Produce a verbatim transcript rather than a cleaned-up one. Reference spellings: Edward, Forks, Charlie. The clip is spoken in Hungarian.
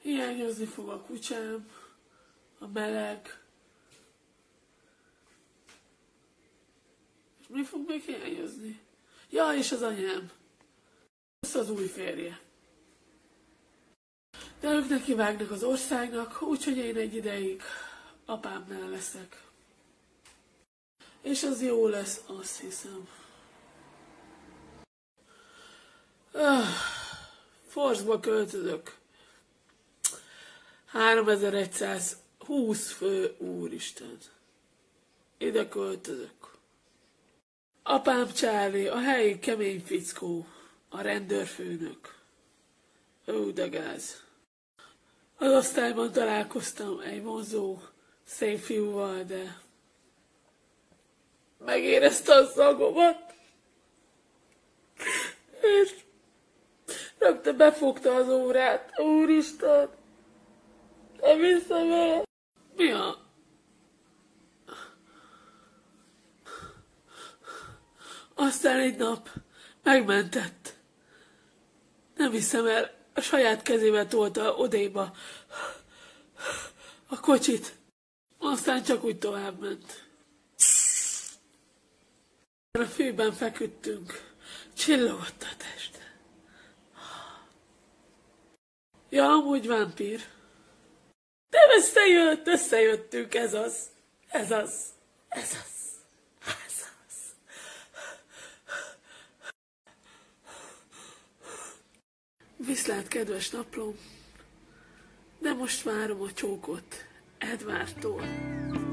Hiányozni fog a kutyám, a meleg. És mi fog még hiányozni? Ja, és az anyám. Ez az új férje. De ők neki vágnak az országnak, úgyhogy én egy ideig apámnál leszek. És az jó lesz, azt hiszem. Öh, Forksba költözök. háromezer-egyszázhúsz fő, úristen. Ide költözök. Apám Charlie, a helyi kemény fickó, a rendőrfőnök. Ő de gáz. Az osztályban találkoztam egy vonzó, szép fiúval, de megérezte a szagomat, és rögtön befogta az órát. Úristen, nem hiszem vele. Mi a? Aztán egy nap megmentett. Nem hiszem el, a saját kezével tolta odéba a kocsit. Aztán csak úgy tovább ment. A fűben feküdtünk. Csillogott a test. Ja, amúgy vámpír. De összejött, összejöttünk, ez az. Ez az. Ez az. Viszlát, kedves naplom, de most várom a csókot Edwardtól.